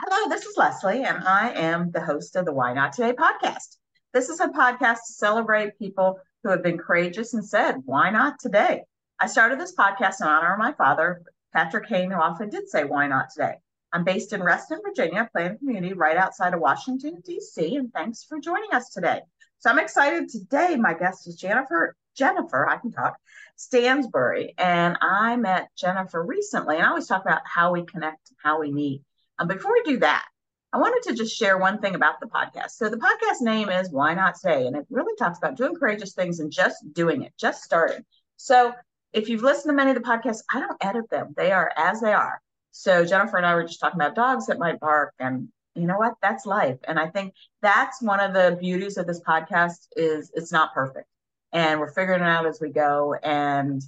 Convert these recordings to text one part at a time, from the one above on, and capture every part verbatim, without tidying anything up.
Hello, this is Leslie, and I am the host of the Why Not Today podcast. This is a podcast to celebrate people who have been courageous and said, why not today? I started this podcast in honor of my father, Patrick Kane, who often did say, why not today? I'm based in Reston, Virginia. I play in a community right outside of Washington, D C, and thanks for joining us today. So I'm excited today. My guest is Jennifer, Jennifer, I can talk, Stansbury, and I met Jennifer recently, and I always talk about how we connect, and how we meet. Um, before we do that, I wanted to just share one thing about the podcast. So the podcast name is Why Not Today? And it really talks about doing courageous things and just doing it, just starting. So if you've listened to many of the podcasts, I don't edit them. They are as they are. So Jennifer and I were just talking about dogs that might bark, and you know what? That's life. And I think that's one of the beauties of this podcast is it's not perfect. And we're figuring it out as we go. And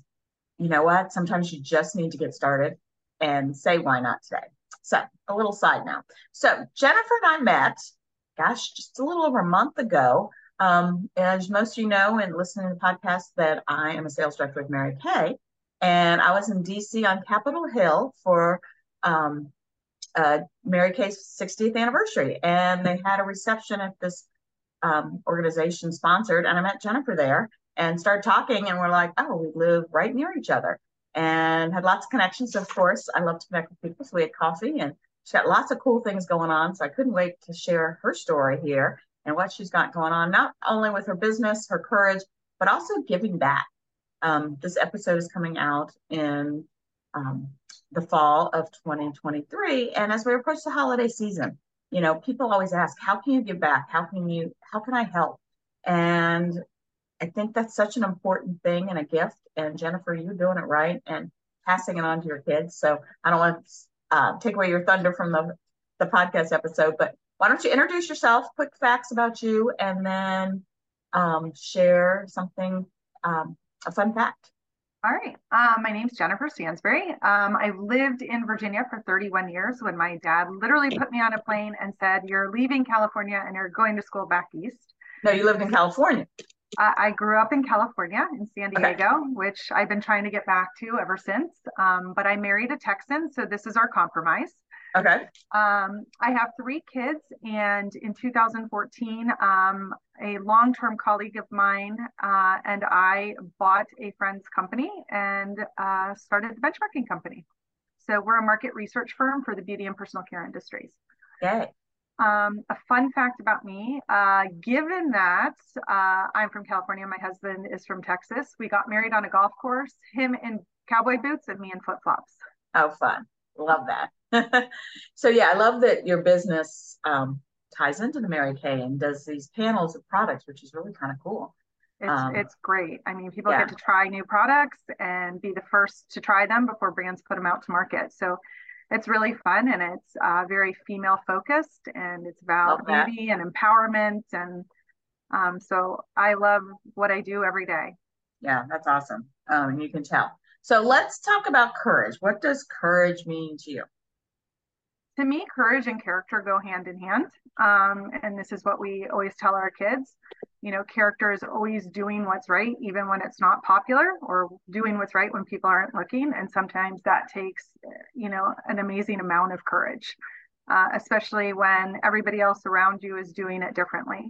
you know what? Sometimes you just need to get started and say, why not today? So a little side now. So Jennifer and I met, gosh, just a little over a month ago. Um, as most of you know, and listening to the podcast, that I am a sales director with Mary Kay. And I was in D C on Capitol Hill for um, uh, Mary Kay's sixtieth anniversary. And they had a reception at this um, organization sponsored. And I met Jennifer there and started talking. And we're like, oh, we live right near each other. And had lots of connections. Of course, I love to connect with people. So we had coffee and she had lots of cool things going on. So I couldn't wait to share her story here and what she's got going on, not only with her business, her courage, but also giving back. Um, this episode is coming out in um, the fall of twenty twenty-three. And as we approach the holiday season, you know, people always ask, how can you give back? How can you, how can I help? And I think that's such an important thing and a gift. And Jennifer, you're doing it right and passing it on to your kids. So I don't want to uh, take away your thunder from the, the podcast episode, but why don't you introduce yourself, quick facts about you, and then um, share something, um, a fun fact. All right. Um, my name's Jennifer Stansbury. Um, I lived in Virginia for thirty-one years when my dad literally put me on a plane and said, you're leaving California and you're going to school back east. No, you lived in California. Uh, I grew up in California, in San Diego, okay. Which I've been trying to get back to ever since. Um, but I married a Texan, so this is our compromise. Okay. Um, I have three kids, and in two thousand fourteen, um, a long-term colleague of mine uh, and I bought a friend's company and uh, started The Benchmarking Company. So we're a market research firm for the beauty and personal care industries. Okay. Um, a fun fact about me, uh, given that uh, I'm from California, my husband is from Texas, we got married on a golf course, him in cowboy boots and me in flip-flops. Oh, fun. Love that. So yeah, I love that your business um, ties into the Mary Kay and does these panels of products, which is really kind of cool. It's, um, it's great. I mean, people yeah. get to try new products and be the first to try them before brands put them out to market. So it's really fun, and it's uh, very female focused, and it's about beauty and empowerment. And um, so I love what I do every day. Yeah, that's awesome. Um, and you can tell. So let's talk about courage. What does courage mean to you? To me, courage and character go hand in hand. Um, and this is what we always tell our kids. You know, character is always doing what's right, even when it's not popular, or doing what's right when people aren't looking. And sometimes that takes, you know, an amazing amount of courage, uh, especially when everybody else around you is doing it differently.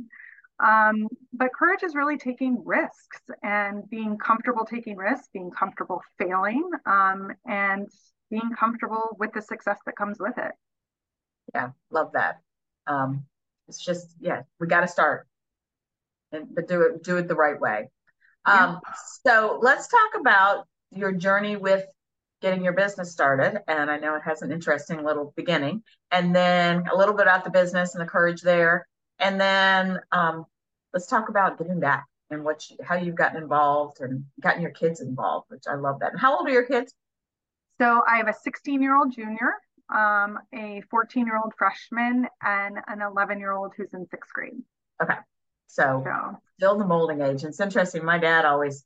Um, but courage is really taking risks and being comfortable taking risks, being comfortable failing, um, and being comfortable with the success that comes with it. Yeah, love that. Um, it's just, yeah, we got to start, and but do it, do it the right way. Um, yeah. So let's talk about your journey with getting your business started. And I know it has an interesting little beginning, and then a little bit about the business and the courage there. And then um, let's talk about giving back and what you, how you've gotten involved and gotten your kids involved, which I love that. And how old are your kids? So I have a sixteen-year-old junior, um, a fourteen-year-old freshman, and an eleven-year-old who's in sixth grade. Okay. So, so still the molding age. It's interesting. My dad always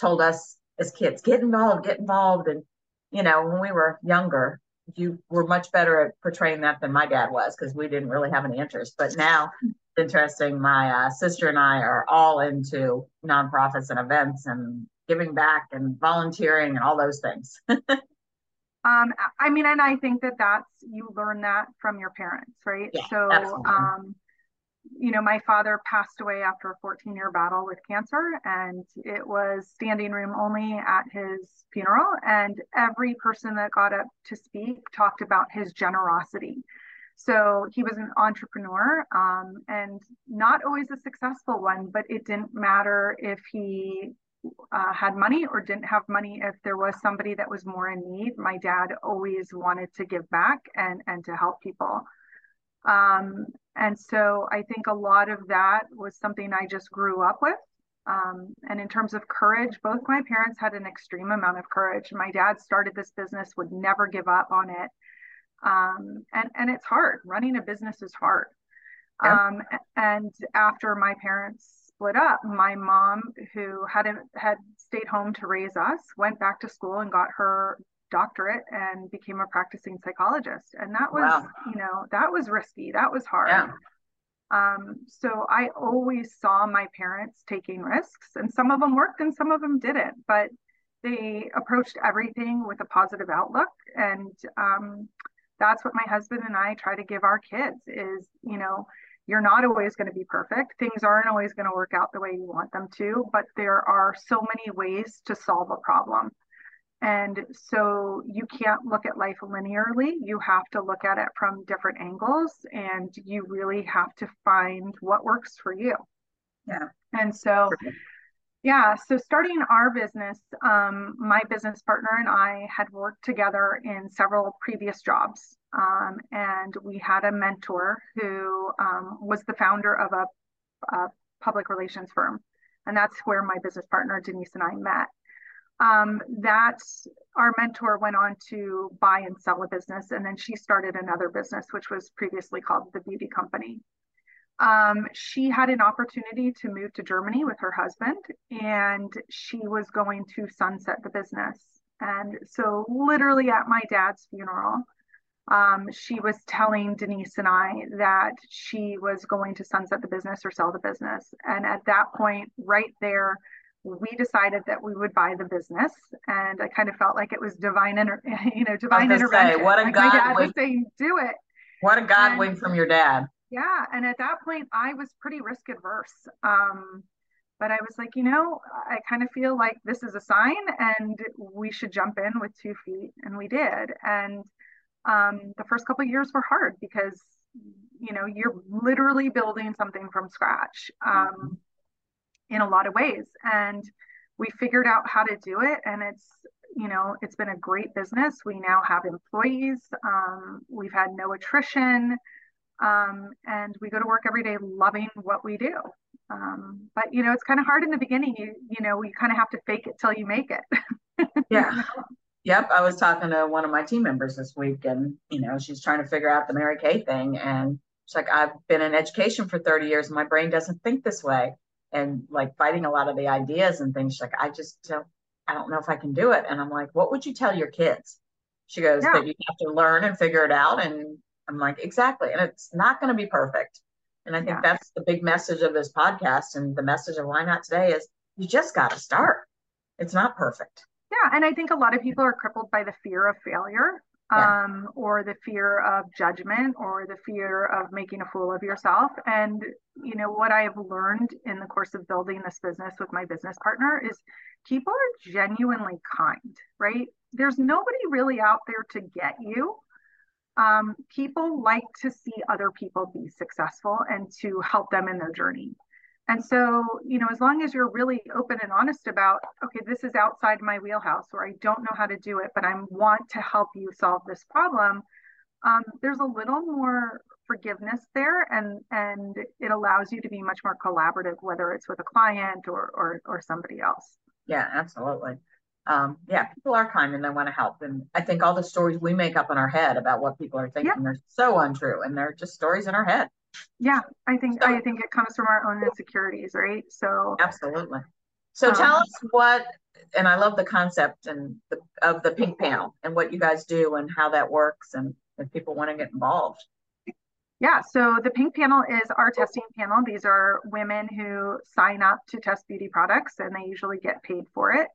told us as kids, get involved, get involved. And, you know, when we were younger, you were much better at portraying that than my dad was, because we didn't really have an interest. But now, interesting, my uh, sister and I are all into nonprofits and events and giving back and volunteering and all those things. Um, I mean, and I think that that's, you learn that from your parents, right? Yeah, so, absolutely. um, you know, my father passed away after a fourteen year battle with cancer, and it was standing room only at his funeral. And every person that got up to speak talked about his generosity. So he was an entrepreneur, um, and not always a successful one, but it didn't matter if he Uh, had money or didn't have money. If there was somebody that was more in need, my dad always wanted to give back and and to help people. Um, and so I think a lot of that was something I just grew up with. Um, and in terms of courage, both my parents had an extreme amount of courage. My dad started this business, would never give up on it. Um, and, and it's hard. Running a business is hard. Yeah. Um, and after my parents split up, my mom, who had had stayed home to raise us, went back to school and got her doctorate and became a practicing psychologist. And that was, wow. you know, that was risky. That was hard. Yeah. Um, so I always saw my parents taking risks, and some of them worked and some of them didn't, but they approached everything with a positive outlook. And um, that's what my husband and I try to give our kids is, you know, you're not always going to be perfect. Things aren't always going to work out the way you want them to, but there are so many ways to solve a problem. And so you can't look at life linearly. You have to look at it from different angles, and you really have to find what works for you. Yeah. And so, perfect. yeah, so starting our business, um, my business partner and I had worked together in several previous jobs. Um, and we had a mentor who um, was the founder of a, a public relations firm. And that's where my business partner, Denise, and I met. Um, that our mentor went on to buy and sell a business. And then she started another business, which was previously called the Beauty Company. Um, she had an opportunity to move to Germany with her husband, and she was going to sunset the business. And so literally at my dad's funeral, Um, she was telling Denise and I that she was going to sunset the business or sell the business. And at that point, right there, we decided that we would buy the business. And I kind of felt like it was divine, inter- you know, divine intervention. Say, what a like God my dad wink. was saying, do it. What a God and, wink from your dad. Yeah. And at that point, I was pretty risk adverse. Um, but I was like, you know, I kind of feel like this is a sign and we should jump in with two feet. And we did. And Um, the first couple of years were hard because, you know, you're literally building something from scratch um, mm-hmm. in a lot of ways. And we figured out how to do it. And it's, you know, it's been a great business. We now have employees. Um, we've had no attrition. Um, and we go to work every day loving what we do. Um, but, you know, it's kind of hard in the beginning. You, you know, you kind of have to fake it till you make it. Yeah. You know? Yep. I was talking to one of my team members this week, and, you know, she's trying to figure out the Mary Kay thing. And she's like, I've been in education for thirty years and my brain doesn't think this way. And like fighting a lot of the ideas and things. She's like, I just don't, I don't know if I can do it. And I'm like, what would you tell your kids? She goes, yeah. that you have to learn and figure it out. And I'm like, exactly. And it's not going to be perfect. And I think yeah. that's the big message of this podcast. And the message of Why Not Today is you just got to start. It's not perfect. Yeah. And I think a lot of people are crippled by the fear of failure um, yeah. or the fear of judgment or the fear of making a fool of yourself. And, you know, what I have learned in the course of building this business with my business partner is people are genuinely kind, right? There's nobody really out there to get you. Um, people like to see other people be successful and to help them in their journey. And so, you know, as long as you're really open and honest about, okay, this is outside my wheelhouse or I don't know how to do it, but I want to help you solve this problem. Um, there's a little more forgiveness there, and and it allows you to be much more collaborative, whether it's with a client or or, or somebody else. Yeah, absolutely. Um, yeah, people are kind and they want to help. And I think all the stories we make up in our head about what people are thinking yeah. are so untrue, and they're just stories in our head. Yeah, I think so, I think it comes from our own insecurities, right? So absolutely. So um, tell us what, and I love the concept and the, of the Pink Panel and what you guys do and how that works and if people want to get involved. Yeah, so the Pink Panel is our testing panel. These are women who sign up to test beauty products, and they usually get paid for it.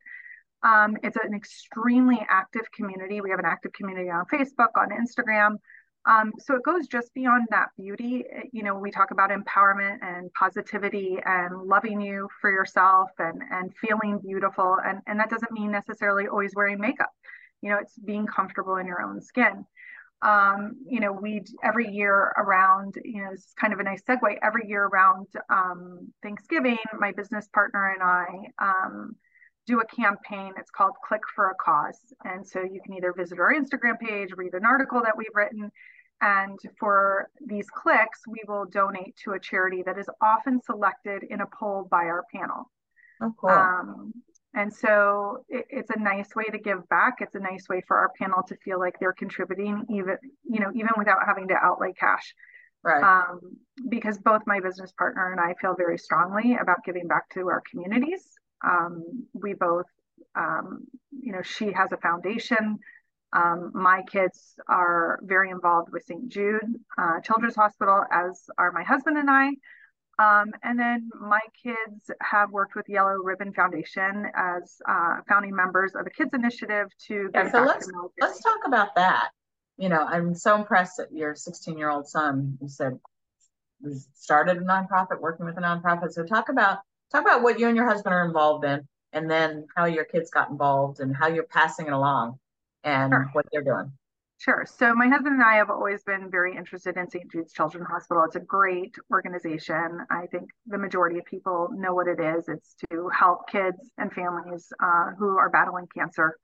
Um, it's an extremely active community. We have an active community on Facebook, on Instagram. Um, so it goes just beyond that beauty. You know, we talk about empowerment and positivity and loving you for yourself and, and feeling beautiful. And, and that doesn't mean necessarily always wearing makeup. You know, it's being comfortable in your own skin. Um, you know, we every year around, you know, this is kind of a nice segue, every year around um, Thanksgiving, my business partner and I um, do a campaign. It's called Click for a Cause. And so you can either visit our Instagram page, read an article that we've written. And for these clicks, we will donate to a charity that is often selected in a poll by our panel. Oh, cool. Um, And so it, it's a nice way to give back. It's a nice way for our panel to feel like they're contributing, even, you know, even without having to outlay cash. Right. Um, because both my business partner and I feel very strongly about giving back to our communities. Um, we both, um, you know, she has a foundation. Um, my kids are very involved with Saint Jude uh, Children's Hospital, as are my husband and I. Um, and then my kids have worked with Yellow Ribbon Foundation as uh, founding members of the Kids Initiative to get yeah, so back let's, to the military. Let's talk about that. You know, I'm so impressed that your sixteen-year-old son, you said, started a nonprofit, working with a nonprofit. So talk about talk about what you and your husband are involved in, and then how your kids got involved and how you're passing it along and sure. what they're doing. Sure. So my husband and I have always been very interested in Saint Jude's Children's Hospital. It's a great organization. I think the majority of people know what it is. It's to help kids and families uh, who are battling cancer.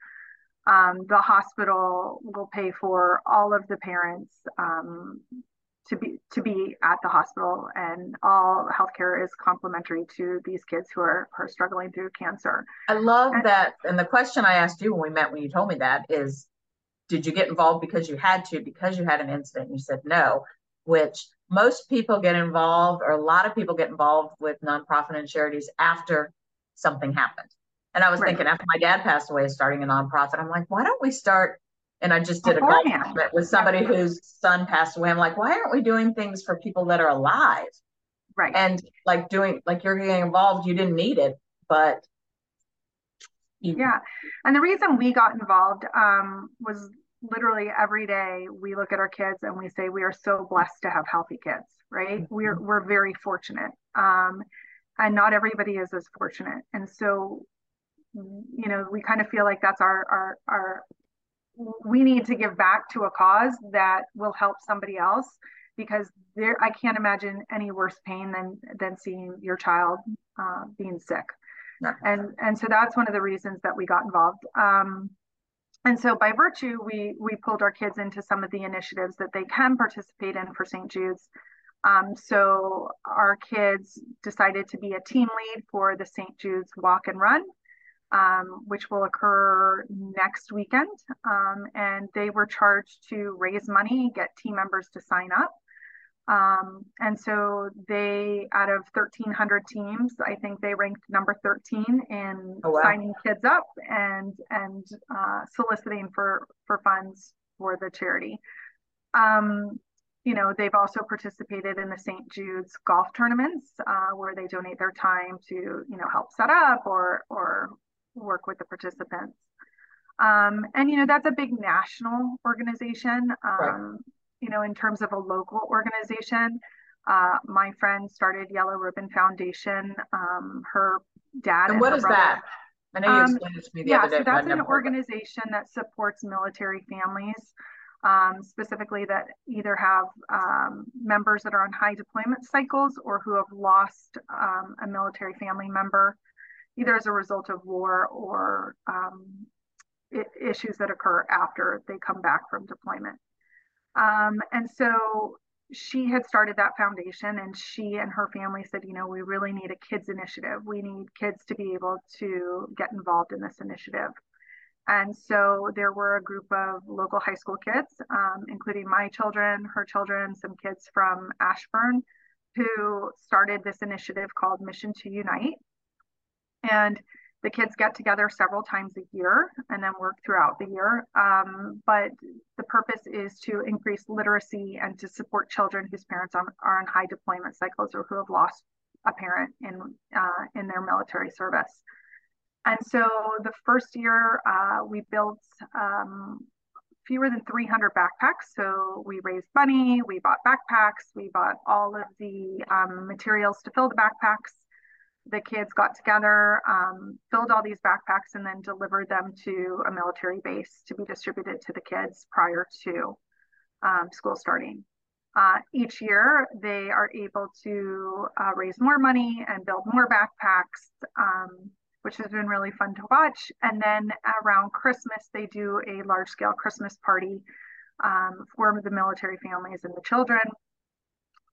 Um, the hospital will pay for all of the parents um, to be to be at the hospital, and all healthcare is complimentary to these kids who are, who are struggling through cancer. I love and, that. And the question I asked you when we met, when you told me that, is, did you get involved because you had to, because you had an incident? You said no, which most people get involved, or a lot of people get involved with nonprofit and charities after something happened. And I was right. thinking, after my dad passed away, starting a nonprofit, I'm like, why don't we start? And I just did a golf trip with somebody yeah. whose son passed away. I'm like, why aren't we doing things for people that are alive? Right. And like doing, like you're getting involved, you didn't need it, but you. Yeah. And the reason we got involved um, was literally every day we look at our kids and we say, we are so blessed to have healthy kids, right? Mm-hmm. We're, we're very fortunate. Um, and not everybody is as fortunate. And so, you know, we kind of feel like that's our, our, our, we need to give back to a cause that will help somebody else, because there, I can't imagine any worse pain than, than seeing your child uh, being sick. And and so that's one of the reasons that we got involved. Um, and so by virtue, we we pulled our kids into some of the initiatives that they can participate in for Saint Jude's. Um, so our kids decided to be a team lead for the Saint Jude's Walk and Run, um, which will occur next weekend. Um, and they were charged to raise money, get team members to sign up. Um, and so they, out of thirteen hundred teams, I think they ranked number thirteen in oh, wow. signing kids up and, and, uh, soliciting for, for funds for the charity. Um, you know, they've also participated in the Saint Jude's golf tournaments, uh, where they donate their time to, you know, help set up or, or work with the participants. Um, and, you know, that's a big national organization. Um, right. You know, in terms of a local organization, uh, my friend started Yellow Ribbon Foundation. Um, her dad. And what is that? I know you explained it to me the other day. Yeah, so that's an organization that supports military families, um, specifically that either have um, members that are on high deployment cycles or who have lost um, a military family member, either as a result of war or um, issues that occur after they come back from deployment. Um, and so she had started that foundation, and she and her family said, you know, we really need a kids initiative. We need kids to be able to get involved in this initiative. And so there were a group of local high school kids, um, including my children, her children, some kids from Ashburn, who started this initiative called Mission to Unite. And the kids get together several times a year and then work throughout the year. Um, but the purpose is to increase literacy and to support children whose parents are, are on high deployment cycles or who have lost a parent in, uh, in their military service. And so the first year uh, we built um, fewer than three hundred backpacks. So we raised money, we bought backpacks, we bought all of the um, materials to fill the backpacks. The kids got together, um, filled all these backpacks, and then delivered them to a military base to be distributed to the kids prior to um, school starting. Uh, each year, they are able to uh, raise more money and build more backpacks, um, which has been really fun to watch. And then around Christmas, they do a large-scale Christmas party um, for the military families and the children.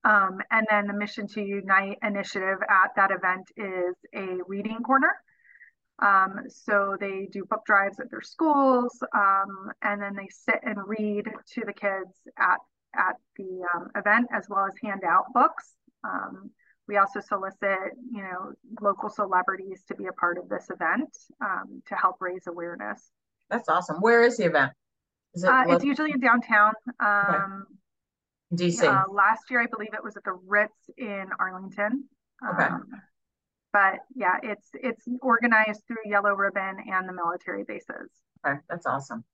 Um, and then the Mission to Unite initiative at that event is a reading corner. Um, so they do book drives at their schools, um, and then they sit and read to the kids at, at the um, event, as well as hand out books. Um, we also solicit, you know, local celebrities to be a part of this event um, to help raise awareness. That's awesome. Where is the event? Is it uh, it's usually in downtown. Um, okay. D C. Uh, last year, I believe it was at the Ritz in Arlington. Okay. Um, but yeah, it's it's organized through Yellow Ribbon and the military bases. Okay, that's awesome.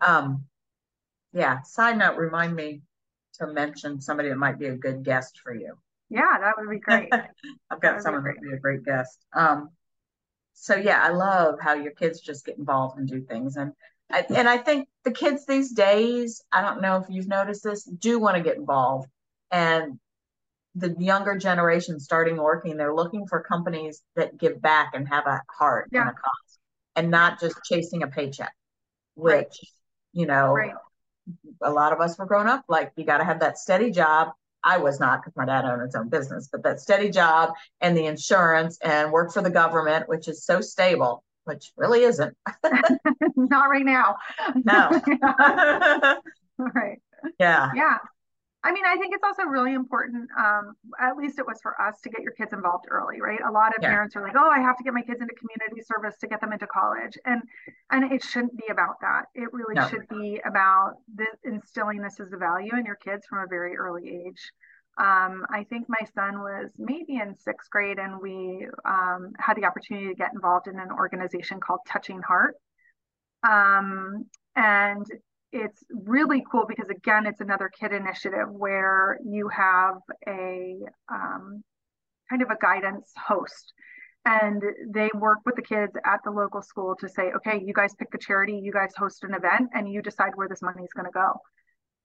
Um, yeah. Side note, remind me to mention somebody that might be a good guest for you. Yeah, that would be great. I've got that someone that would be a great guest. Um, so yeah, I love how your kids just get involved and do things. And I, and I think the kids these days, I don't know if you've noticed this, do want to get involved. And the younger generation starting working, they're looking for companies that give back and have a heart yeah. and a cause, and not just chasing a paycheck, which, right. you know, right. a lot of us were growing up, like you got to have that steady job. I was not, because my dad owned his own business, but that steady job and the insurance and work for the government, which is so stable. Which really isn't. Not right now. No. Right. Yeah. Yeah. I mean, I think it's also really important, um, at least it was for us, to get your kids involved early, right? A lot of yeah. parents are like, oh, I have to get my kids into community service to get them into college. And and it shouldn't be about that. It really no. should be about this, instilling this as a value in your kids from a very early age. Um, I think my son was maybe in sixth grade, and we um, had the opportunity to get involved in an organization called Touching Heart. Um, and it's really cool because, again, it's another kid initiative where you have a um, kind of a guidance host, and they work with the kids at the local school to say, okay, you guys pick the charity, you guys host an event, and you decide where this money is going to go.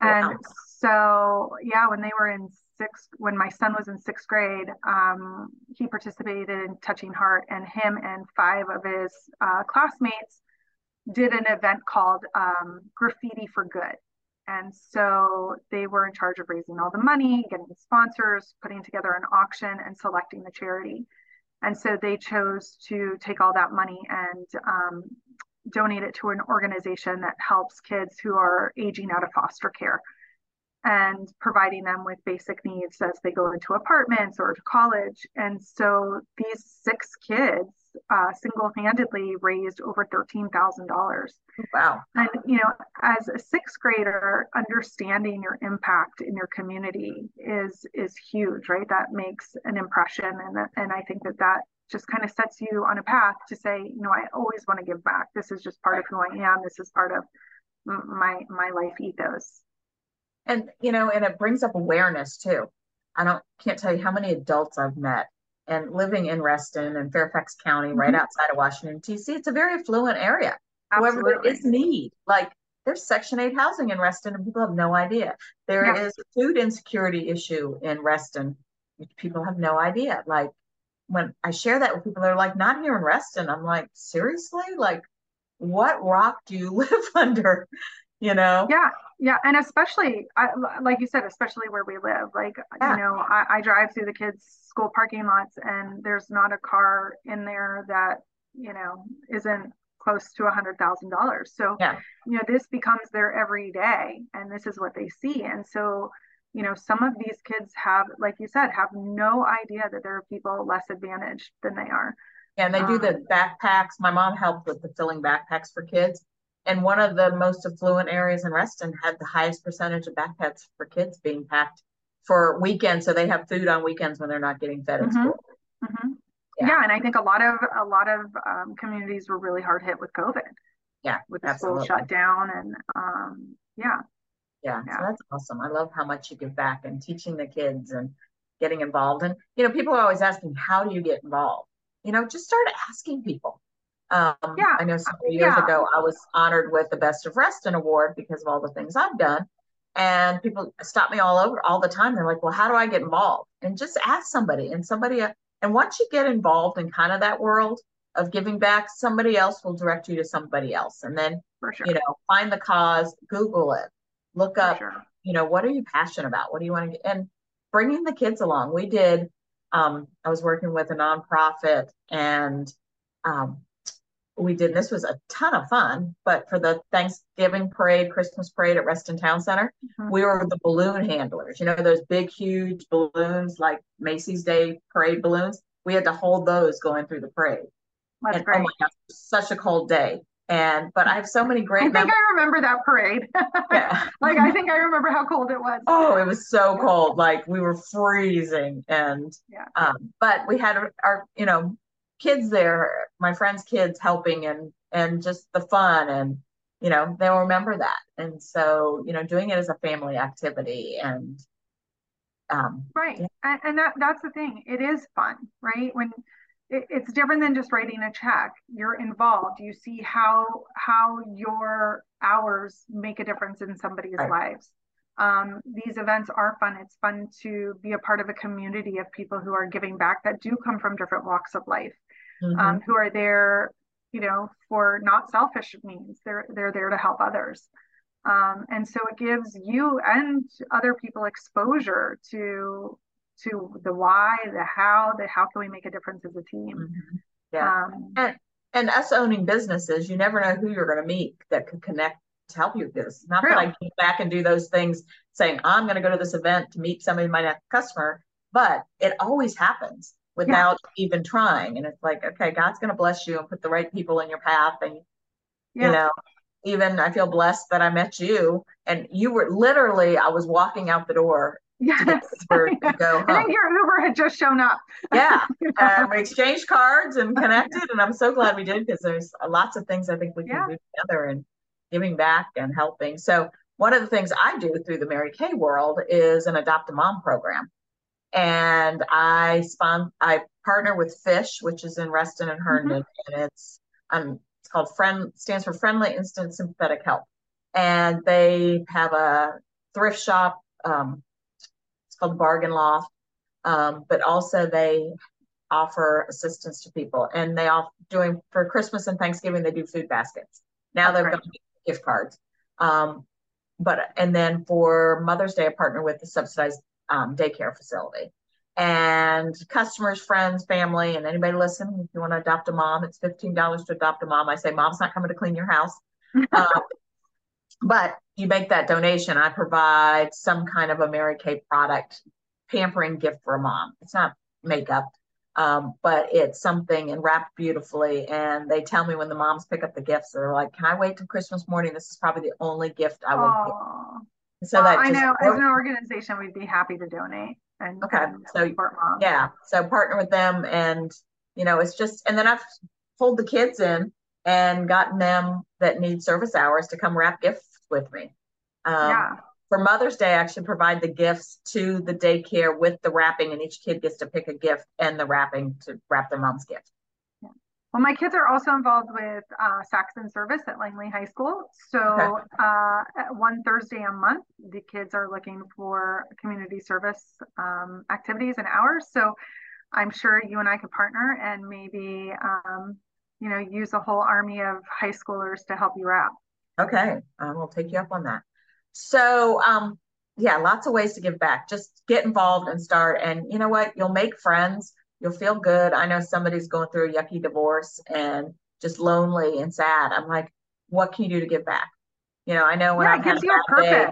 And wow. so, yeah, when they were in sixth, when my son was in sixth grade, um, he participated in Touching Heart, and him and five of his uh, classmates did an event called um, Graffiti for Good. And so they were in charge of raising all the money, getting sponsors, putting together an auction, and selecting the charity. And so they chose to take all that money and um, donate it to an organization that helps kids who are aging out of foster care and providing them with basic needs as they go into apartments or to college. And so these six kids uh, single-handedly raised over thirteen thousand dollars. Wow. And, you know, as a sixth grader, understanding your impact in your community is, is huge, right? That makes an impression. And, and I think that that just kind of sets you on a path to say, you know, I always want to give back. This is just part right. of who I am. This is part of my my life ethos. And, you know, and it brings up awareness too. I don't can't tell you how many adults I've met, and living in Reston and Fairfax County, mm-hmm. right outside of Washington, D C, it's a very affluent area. Absolutely. However, there is need. Like there's Section eight housing in Reston, and people have no idea. There yeah. is a food insecurity issue in Reston, which people have no idea. Like, when I share that with people, they're like, not here in Reston. I'm like, seriously? Like, what rock do you live under? You know? Yeah. Yeah. And especially, I, like you said, especially where we live, like, yeah. you know, I, I drive through the kids' school parking lots, and there's not a car in there that, you know, isn't close to a hundred thousand dollars. So, yeah. you know, this becomes their every day, and this is what they see. And so, you know, some of these kids have, like you said, have no idea that there are people less advantaged than they are. Yeah, and they um, do the backpacks. My mom helped with the filling backpacks for kids. And one of the most affluent areas in Reston had the highest percentage of backpacks for kids being packed for weekends. So they have food on weekends when they're not getting fed at mm-hmm, school. Mm-hmm. Yeah. yeah. And I think a lot of, a lot of um, communities were really hard hit with COVID. Yeah. With the school shut down and um, yeah. Yeah. yeah. So that's awesome. I love how much you give back and teaching the kids and getting involved. And, you know, people are always asking, how do you get involved? You know, just start asking people. Um, yeah. I know several years yeah. ago, I was honored with the Best of Reston Award because of all the things I've done. And people stop me all over all the time. They're like, well, how do I get involved? And just ask somebody and somebody. And once you get involved in kind of that world of giving back, somebody else will direct you to somebody else. And then, For sure. you know, find the cause, Google it, look up, sure. you know, what are you passionate about? What do you want to get? And bringing the kids along. We did, um, I was working with a nonprofit and um, we did, this was a ton of fun, but for the Thanksgiving parade, Christmas parade at Reston Town Center, mm-hmm. we were the balloon handlers, you know, those big, huge balloons, like Macy's Day parade balloons. We had to hold those going through the parade. That's and, great. Oh my gosh, such a cold day. And, but I have so many great I think mem- I remember that parade. Yeah. Like, I think I remember how cold it was. Oh, it was so cold. Like we were freezing and, yeah. um, but we had our, our you know, kids there, my friends' kids helping and, and just the fun and, you know, they'll remember that. And so, you know, doing it as a family activity and. Um, right. Yeah. And, and that that's the thing. It is fun, right? When it, it's different than just writing a check, you're involved, you see how, how your hours make a difference in somebody's right. lives. Um, these events are fun. It's fun to be a part of a community of people who are giving back that do come from different walks of life, mm-hmm. um, who are there, you know, for not selfish means. They're they're there to help others. Um, and so it gives you and other people exposure to to the why, the how, the how can we make a difference as a team. Mm-hmm. Yeah. Um, and, and us owning businesses, you never know who you're going to meet that could connect to help you with this. Not true. That I came back and do those things saying, I'm going to go to this event to meet somebody, my next customer, but it always happens without yeah. even trying. And it's like, okay, God's going to bless you and put the right people in your path. And, yeah. you know, even I feel blessed that I met you and you were literally, I was walking out the door. Yes. To yeah. go I think your Uber had just shown up. Yeah. Uh, we exchanged cards and connected. And I'm so glad we did because there's lots of things I think we can yeah. do together. And giving back and helping. So one of the things I do through the Mary Kay world is an Adopt a Mom program. And I spon- I partner with FISH, which is in Reston and Herndon. Mm-hmm. And it's um it's called friend stands for Friendly Instant Sympathetic Help. And they have a thrift shop. Um, it's called Bargain Loft. Um, but also they offer assistance to people. And they all doing for Christmas and Thanksgiving, they do food baskets. Now they've got gift cards. Um, but and then for Mother's Day, I partner with the subsidized um, daycare facility. And customers, friends, family, and anybody listen, if you want to adopt a mom, it's fifteen dollars to adopt a mom. I say, mom's not coming to clean your house. um, but you make that donation. I provide some kind of a Mary Kay product, pampering gift for a mom. It's not makeup. Um, but it's something and wrapped beautifully. And they tell me when the moms pick up the gifts, they're like, can I wait till Christmas morning? This is probably the only gift I will get. So well, that I know works. As an organization, we'd be happy to donate and okay. um, so, support moms. Yeah. So partner with them and, you know, it's just, and then I've pulled the kids in and gotten them that need service hours to come wrap gifts with me. Um, yeah. For Mother's Day, I actually provide the gifts to the daycare with the wrapping, and each kid gets to pick a gift and the wrapping to wrap their mom's gift. Yeah. Well, my kids are also involved with uh, Saxon Service at Langley High School. So okay. uh, one Thursday a month, the kids are looking for community service um, activities and hours. So I'm sure you and I could partner and maybe, um, you know, use a whole army of high schoolers to help you wrap. Okay, I will take you up on that. So, um, yeah, lots of ways to give back. Just get involved and start. And you know what? You'll make friends. You'll feel good. I know somebody's going through a yucky divorce and just lonely and sad. I'm like, what can you do to give back? You know, I know when yeah, I've had a bad purpose. day.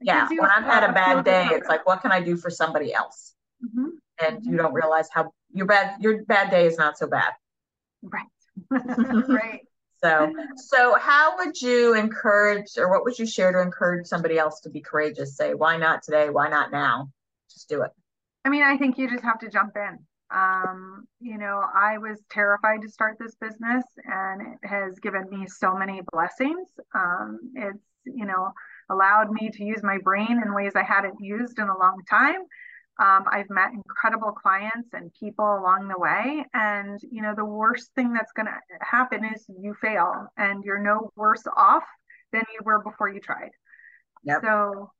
Yeah, when I've had a bad day, purpose. It's like, what can I do for somebody else? Mm-hmm. And mm-hmm. you don't realize how your bad your bad day is not so bad. Right. Right. So, so how would you encourage, or what would you share to encourage somebody else to be courageous? Say, why not today? Why not now? Just do it. I mean, I think you just have to jump in. Um, you know, I was terrified to start this business, and it has given me so many blessings. Um, it's, you know, allowed me to use my brain in ways I hadn't used in a long time. Um, I've met incredible clients and people along the way. And, you know, the worst thing that's going to happen is you fail, and you're no worse off than you were before you tried. Yep. So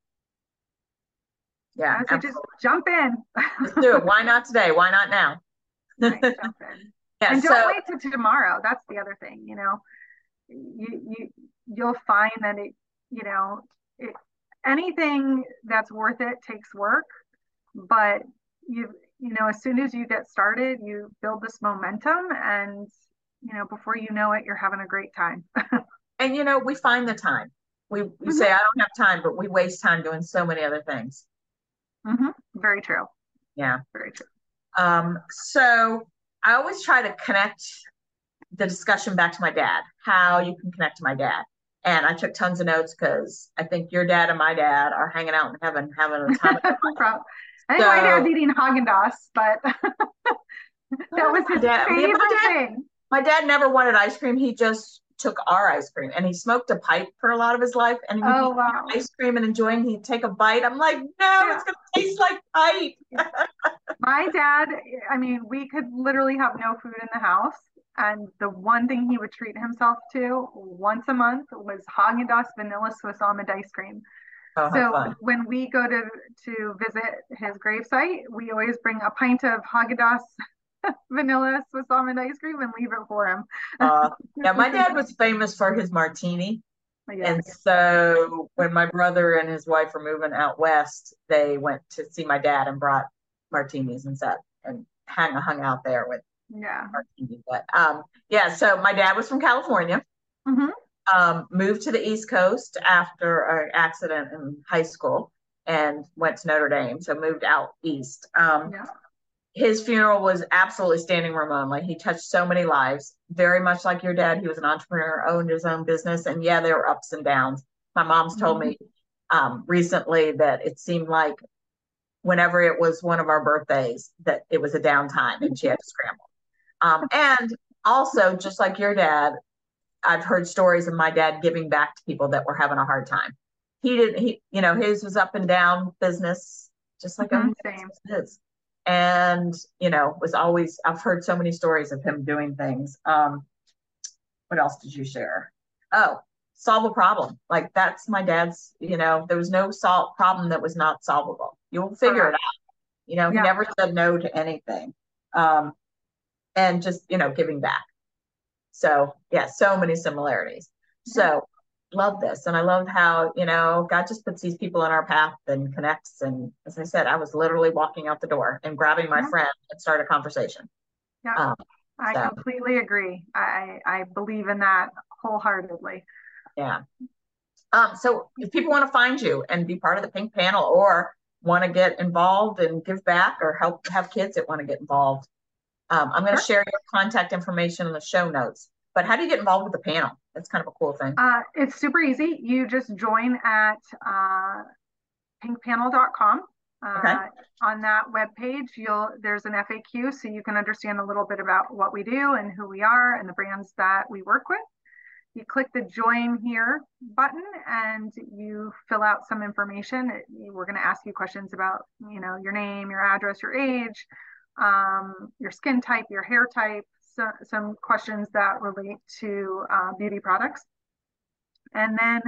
yeah, so just jump in. Let's do it. Why not today? Why not now? Right, jump in. Yeah, and so, don't wait till tomorrow. That's the other thing, you know, you, you, you'll find that it, you know, it, anything that's worth it takes work. But you, you know, as soon as you get started, you build this momentum, and, you know, before you know it, you're having a great time. And, you know, we find the time. We, we mm-hmm. say, I don't have time, but we waste time doing so many other things. Mm-hmm. Very true. Yeah. Very true. Um, so I always try to connect the discussion back to my dad, how you can connect to my dad. And I took tons of notes because I think your dad and my dad are hanging out in heaven, having a time. I think so, my dad's eating Haagen-Dazs, but that was his dad. favorite yeah, my dad, thing. My dad never wanted ice cream. He just took our ice cream, and he smoked a pipe for a lot of his life. And he'd oh, wow. ice cream and enjoying, he'd take a bite. I'm like, no, yeah. it's going to taste like pipe. My dad, I mean, we could literally have no food in the house. And the one thing he would treat himself to once a month was Haagen-Dazs vanilla Swiss almond ice cream. Oh, so when we go to, to visit his gravesite, we always bring a pint of Haagen-Dazs vanilla Swiss almond ice cream and leave it for him. uh, yeah, my dad was famous for his martini. Yeah. And so when my brother and his wife were moving out west, they went to see my dad and brought martinis and sat and hang, hung out there with yeah. martini. But um, yeah, so my dad was from California. Mm-hmm. Um, moved to the East Coast after an accident in high school and went to Notre Dame. So moved out east. Um, yeah. His funeral was absolutely standing room only. He touched so many lives, very much like your dad. He was an entrepreneur, owned his own business. And yeah, there were ups and downs. My mom's mm-hmm. told me um, recently that it seemed like whenever it was one of our birthdays, that it was a downtime and she had to scramble. Um, and also, just like your dad, I've heard stories of my dad giving back to people that were having a hard time. He didn't, he, you know, his was up and down business, just like mm-hmm. his. And, you know, was always, I've heard so many stories of him doing things. Um, what else did you share? Oh, solve a problem. Like that's my dad's, you know, there was no solve problem that was not solvable. You'll figure right. it out. You know, yeah. he never said no to anything. Um, and just, you know, giving back. So yeah, so many similarities. So love this. And I love how, you know, God just puts these people in our path and connects. And as I said, I was literally walking out the door and grabbing my yeah. friend and start a conversation. Yeah, um, I so. completely agree. I, I believe in that wholeheartedly. Yeah. Um, so if people want to find you and be part of the Pink Panel or want to get involved and give back or help have kids that want to get involved, Um, I'm going to share your contact information in the show notes, but how do you get involved with the panel? That's kind of a cool thing. Uh, it's super easy. You just join at uh, pink panel dot com. Uh, okay. On that webpage, you'll, there's an F A Q, so you can understand a little bit about what we do and who we are and the brands that we work with. You click the join here button and you fill out some information. We're going to ask you questions about, you know, your name, your address, your age, Um, your skin type, your hair type, so, some questions that relate to uh, beauty products. And then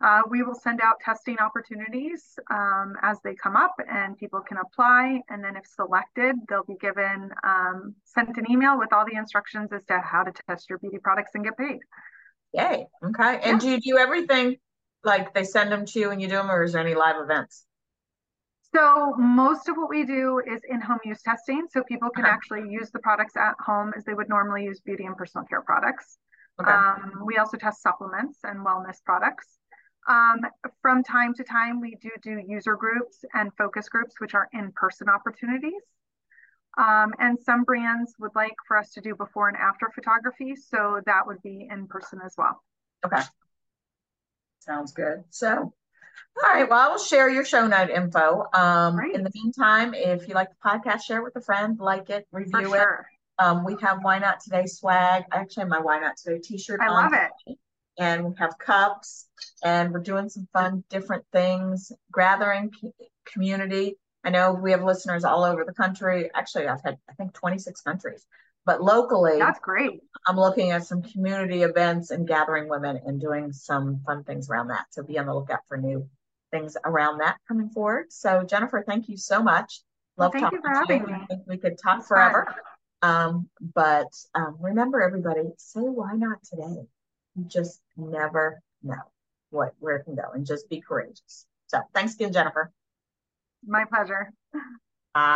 uh, we will send out testing opportunities um, as they come up and people can apply. And then if selected, they'll be given, um, sent an email with all the instructions as to how to test your beauty products and get paid. Yay. Okay. And yeah. do you do everything like they send them to you and you do them, or is there any live events? So most of what we do is in-home use testing. So people can okay. actually use the products at home as they would normally use beauty and personal care products. Okay. Um, we also test supplements and wellness products. Um, from time to time, we do do user groups and focus groups, which are in-person opportunities. Um, and some brands would like for us to do before and after photography. So that would be in person as well. Okay. Sounds good. So All right. Well, I will share your show note info. Um, right. In the meantime, if you like the podcast, share it with a friend, like it, review sure. it. Um, we have Why Not Today swag. I actually have my Why Not Today t-shirt I on. I love it. And we have cups, and we're doing some fun, different things, gathering p- community. I know we have listeners all over the country. Actually, I've had, I think, twenty-six countries. But locally, that's great. I'm looking at some community events and gathering women and doing some fun things around that. So be on the lookout for new things around that coming forward. So Jennifer, thank you so much. Love well, talking to you. Me. I think we could talk that's forever. Um, but um, remember, everybody, say why not today? You just never know what where it can go, and just be courageous. So thanks again, Jennifer. My pleasure.